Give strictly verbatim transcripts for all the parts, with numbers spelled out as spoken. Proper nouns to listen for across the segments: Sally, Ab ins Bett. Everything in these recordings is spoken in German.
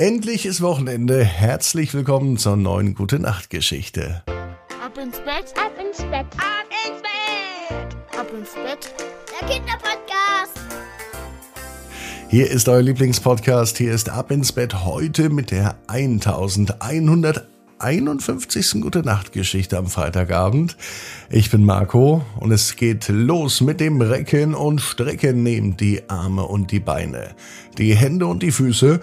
Endlich ist Wochenende. Herzlich willkommen zur neuen Gute-Nacht-Geschichte. Ab ins Bett, ab ins Bett, ab ins Bett, ab ins Bett, der Kinderpodcast. Hier ist euer Lieblingspodcast, hier ist Ab ins Bett, heute mit der eintausendeinhunderteinundfünfzigsten Gute-Nacht-Geschichte am Freitagabend. Ich bin Marco und es geht los mit dem Recken und Strecken. Nehmt die Arme und die Beine, die Hände und die Füße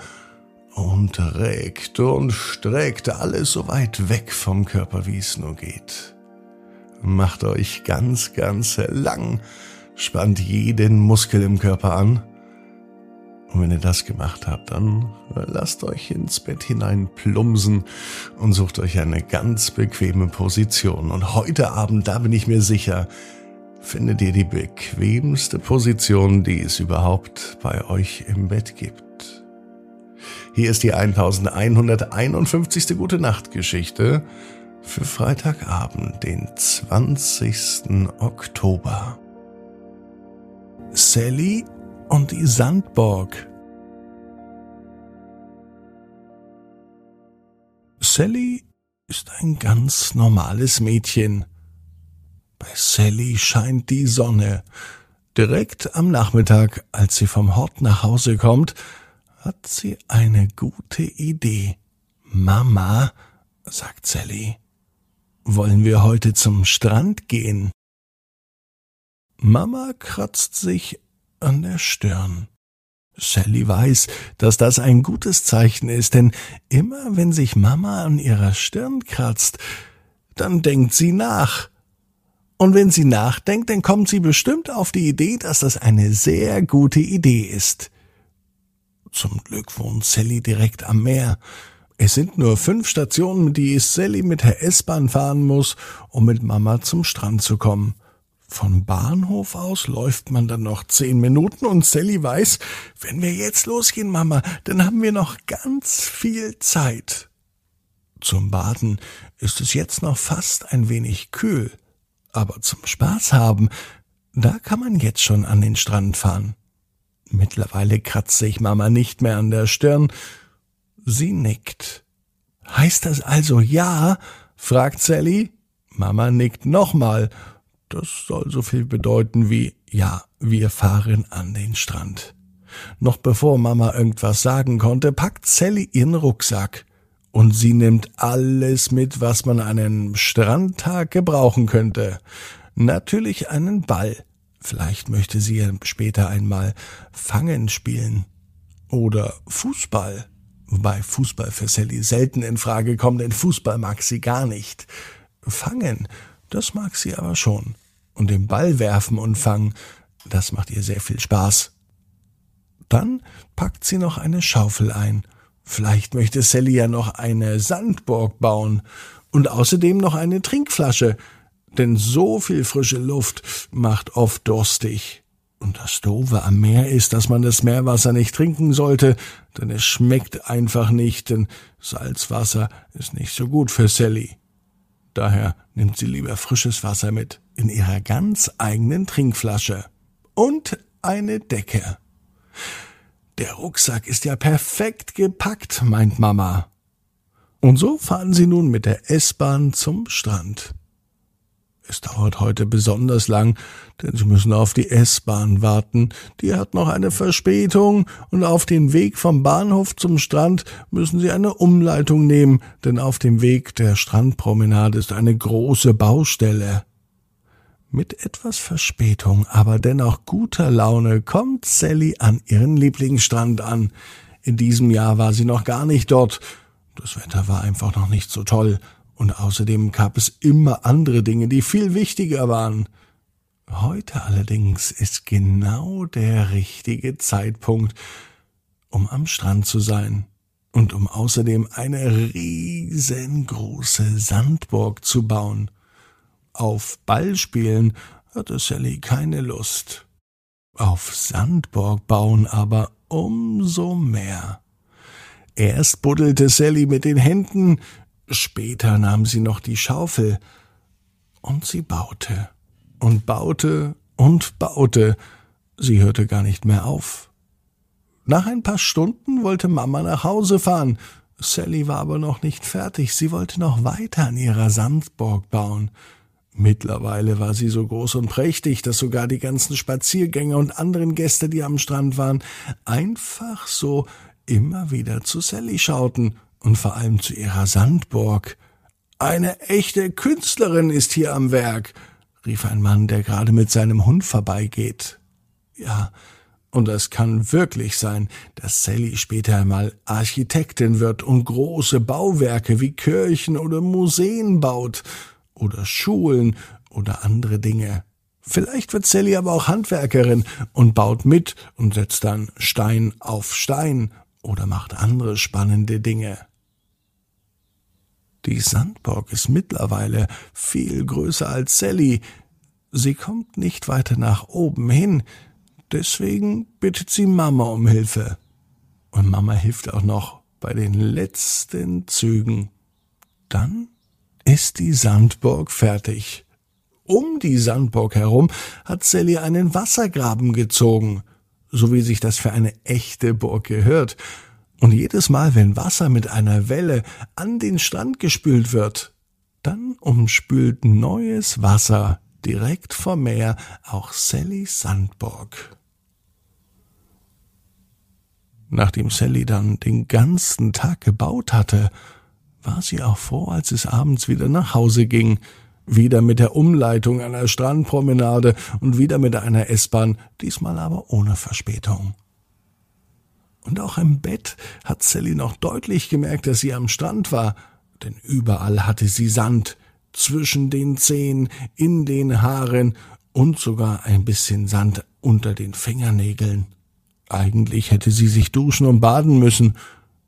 und regt und streckt alles so weit weg vom Körper, wie es nur geht. Macht euch ganz, ganz lang, spannt jeden Muskel im Körper an. Und wenn ihr das gemacht habt, dann lasst euch ins Bett hinein plumpsen und sucht euch eine ganz bequeme Position. Und heute Abend, da bin ich mir sicher, findet ihr die bequemste Position, die es überhaupt bei euch im Bett gibt. Hier ist die eintausendeinhunderteinundfünfzigste Gute-Nacht-Geschichte für Freitagabend, den zwanzigsten Oktober. Sally und die Sandburg. Sally ist ein ganz normales Mädchen. Bei Sally scheint die Sonne. Direkt am Nachmittag, als sie vom Hort nach Hause kommt, hat sie eine gute Idee. »Mama«, sagt Sally, »wollen wir heute zum Strand gehen?« Mama kratzt sich an der Stirn. Sally weiß, dass das ein gutes Zeichen ist, denn immer wenn sich Mama an ihrer Stirn kratzt, dann denkt sie nach. Und wenn sie nachdenkt, dann kommt sie bestimmt auf die Idee, dass das eine sehr gute Idee ist. Zum Glück wohnt Sally direkt am Meer. Es sind nur fünf Stationen, die Sally mit der S-Bahn fahren muss, um mit Mama zum Strand zu kommen. Von Bahnhof aus läuft man dann noch zehn Minuten und Sally weiß, wenn wir jetzt losgehen, Mama, dann haben wir noch ganz viel Zeit. Zum Baden ist es jetzt noch fast ein wenig kühl, aber zum Spaß haben, da kann man jetzt schon an den Strand fahren. Mittlerweile kratzt sich Mama nicht mehr an der Stirn. Sie nickt. »Heißt das also ja?« fragt Sally. Mama nickt nochmal. Das soll so viel bedeuten wie »Ja, wir fahren an den Strand«. Noch bevor Mama irgendwas sagen konnte, packt Sally ihren Rucksack. Und sie nimmt alles mit, was man an einem Strandtag gebrauchen könnte. Natürlich einen Ball. Vielleicht möchte sie später einmal Fangen spielen oder Fußball, wobei Fußball für Sally selten in Frage kommt, denn Fußball mag sie gar nicht. Fangen, das mag sie aber schon. Und den Ball werfen und fangen, das macht ihr sehr viel Spaß. Dann packt sie noch eine Schaufel ein. Vielleicht möchte Sally ja noch eine Sandburg bauen und außerdem noch eine Trinkflasche. Denn so viel frische Luft macht oft durstig. Und das Doofe am Meer ist, dass man das Meerwasser nicht trinken sollte, denn es schmeckt einfach nicht, denn Salzwasser ist nicht so gut für Sally. Daher nimmt sie lieber frisches Wasser mit, in ihrer ganz eigenen Trinkflasche. Und eine Decke. Der Rucksack ist ja perfekt gepackt, meint Mama. Und so fahren sie nun mit der S-Bahn zum Strand. Es dauert heute besonders lang, denn sie müssen auf die S-Bahn warten. Die hat noch eine Verspätung und auf den Weg vom Bahnhof zum Strand müssen sie eine Umleitung nehmen, denn auf dem Weg der Strandpromenade ist eine große Baustelle. Mit etwas Verspätung, aber dennoch guter Laune, kommt Sally an ihren Lieblingsstrand an. In diesem Jahr war sie noch gar nicht dort. Das Wetter war einfach noch nicht so toll. Und außerdem gab es immer andere Dinge, die viel wichtiger waren. Heute allerdings ist genau der richtige Zeitpunkt, um am Strand zu sein und um außerdem eine riesengroße Sandburg zu bauen. Auf Ballspielen hatte Sally keine Lust. Auf Sandburg bauen aber umso mehr. Erst buddelte Sally mit den Händen, später nahm sie noch die Schaufel und sie baute und baute und baute. Sie hörte gar nicht mehr auf. Nach ein paar Stunden wollte Mama nach Hause fahren. Sally war aber noch nicht fertig. Sie wollte noch weiter an ihrer Sandburg bauen. Mittlerweile war sie so groß und prächtig, dass sogar die ganzen Spaziergänger und anderen Gäste, die am Strand waren, einfach so immer wieder zu Sally schauten und vor allem zu ihrer Sandburg. »Eine echte Künstlerin ist hier am Werk«, rief ein Mann, der gerade mit seinem Hund vorbeigeht. Ja, und es kann wirklich sein, dass Sally später einmal Architektin wird und große Bauwerke wie Kirchen oder Museen baut. Oder Schulen oder andere Dinge. Vielleicht wird Sally aber auch Handwerkerin und baut mit und setzt dann Stein auf Stein oder macht andere spannende Dinge. Die Sandburg ist mittlerweile viel größer als Sally. Sie kommt nicht weiter nach oben hin, deswegen bittet sie Mama um Hilfe. Und Mama hilft auch noch bei den letzten Zügen. Dann ist die Sandburg fertig. Um die Sandburg herum hat Sally einen Wassergraben gezogen, so wie sich das für eine echte Burg gehört. Und jedes Mal, wenn Wasser mit einer Welle an den Strand gespült wird, dann umspült neues Wasser direkt vom Meer auch Sallys Sandburg. Nachdem Sally dann den ganzen Tag gebaut hatte, war sie auch froh, als es abends wieder nach Hause ging. Wieder mit der Umleitung einer Strandpromenade und wieder mit einer S-Bahn, diesmal aber ohne Verspätung. Und auch im Bett hat Sally noch deutlich gemerkt, dass sie am Strand war, denn überall hatte sie Sand, zwischen den Zehen, in den Haaren und sogar ein bisschen Sand unter den Fingernägeln. Eigentlich hätte sie sich duschen und baden müssen.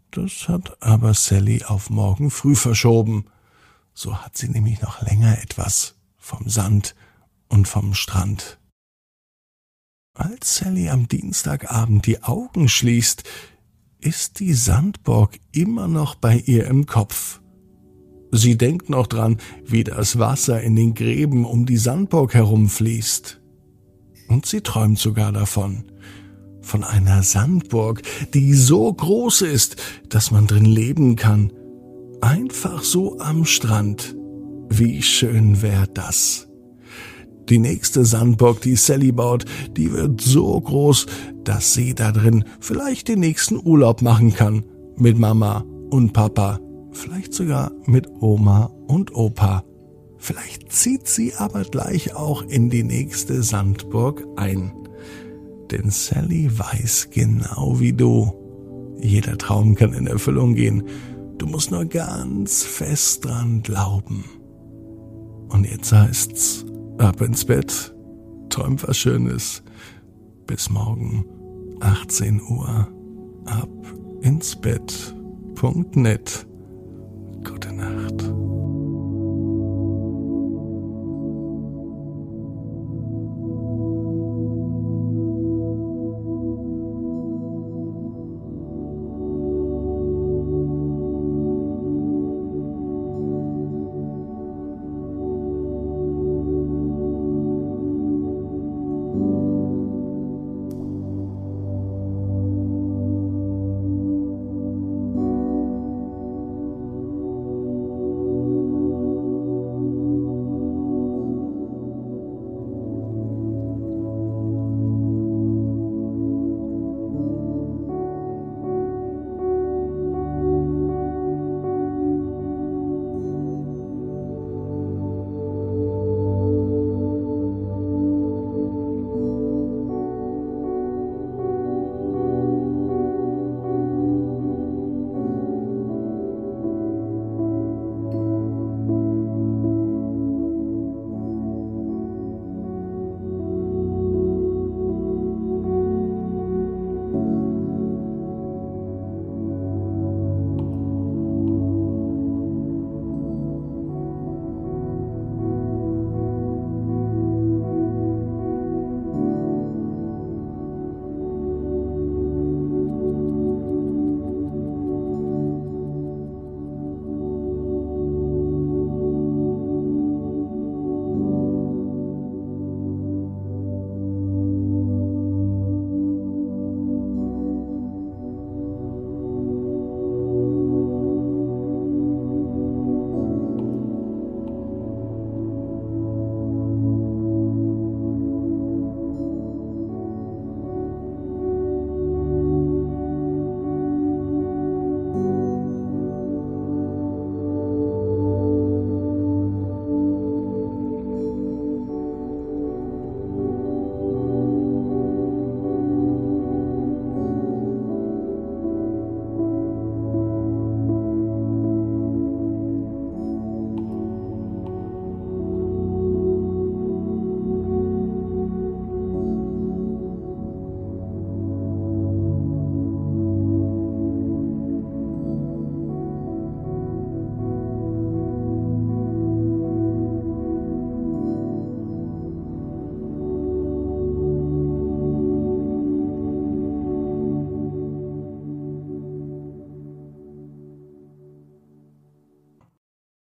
Das hat aber Sally auf morgen früh verschoben. So hat sie nämlich noch länger etwas vom Sand und vom Strand. Als Sally am Dienstagabend die Augen schließt, ist die Sandburg immer noch bei ihr im Kopf. Sie denkt noch dran, wie das Wasser in den Gräben um die Sandburg herumfließt. Und sie träumt sogar davon. Von einer Sandburg, die so groß ist, dass man drin leben kann. Einfach so am Strand. Wie schön wäre das? Die nächste Sandburg, die Sally baut, die wird so groß, dass sie da drin vielleicht den nächsten Urlaub machen kann. Mit Mama und Papa. Vielleicht sogar mit Oma und Opa. Vielleicht zieht sie aber gleich auch in die nächste Sandburg ein. Denn Sally weiß genau wie du. Jeder Traum kann in Erfüllung gehen. Du musst nur ganz fest dran glauben. Und jetzt heißt's, ab ins Bett, träum was Schönes. Bis morgen, achtzehn Uhr, ab ins Bett Punkt net. Gute Nacht.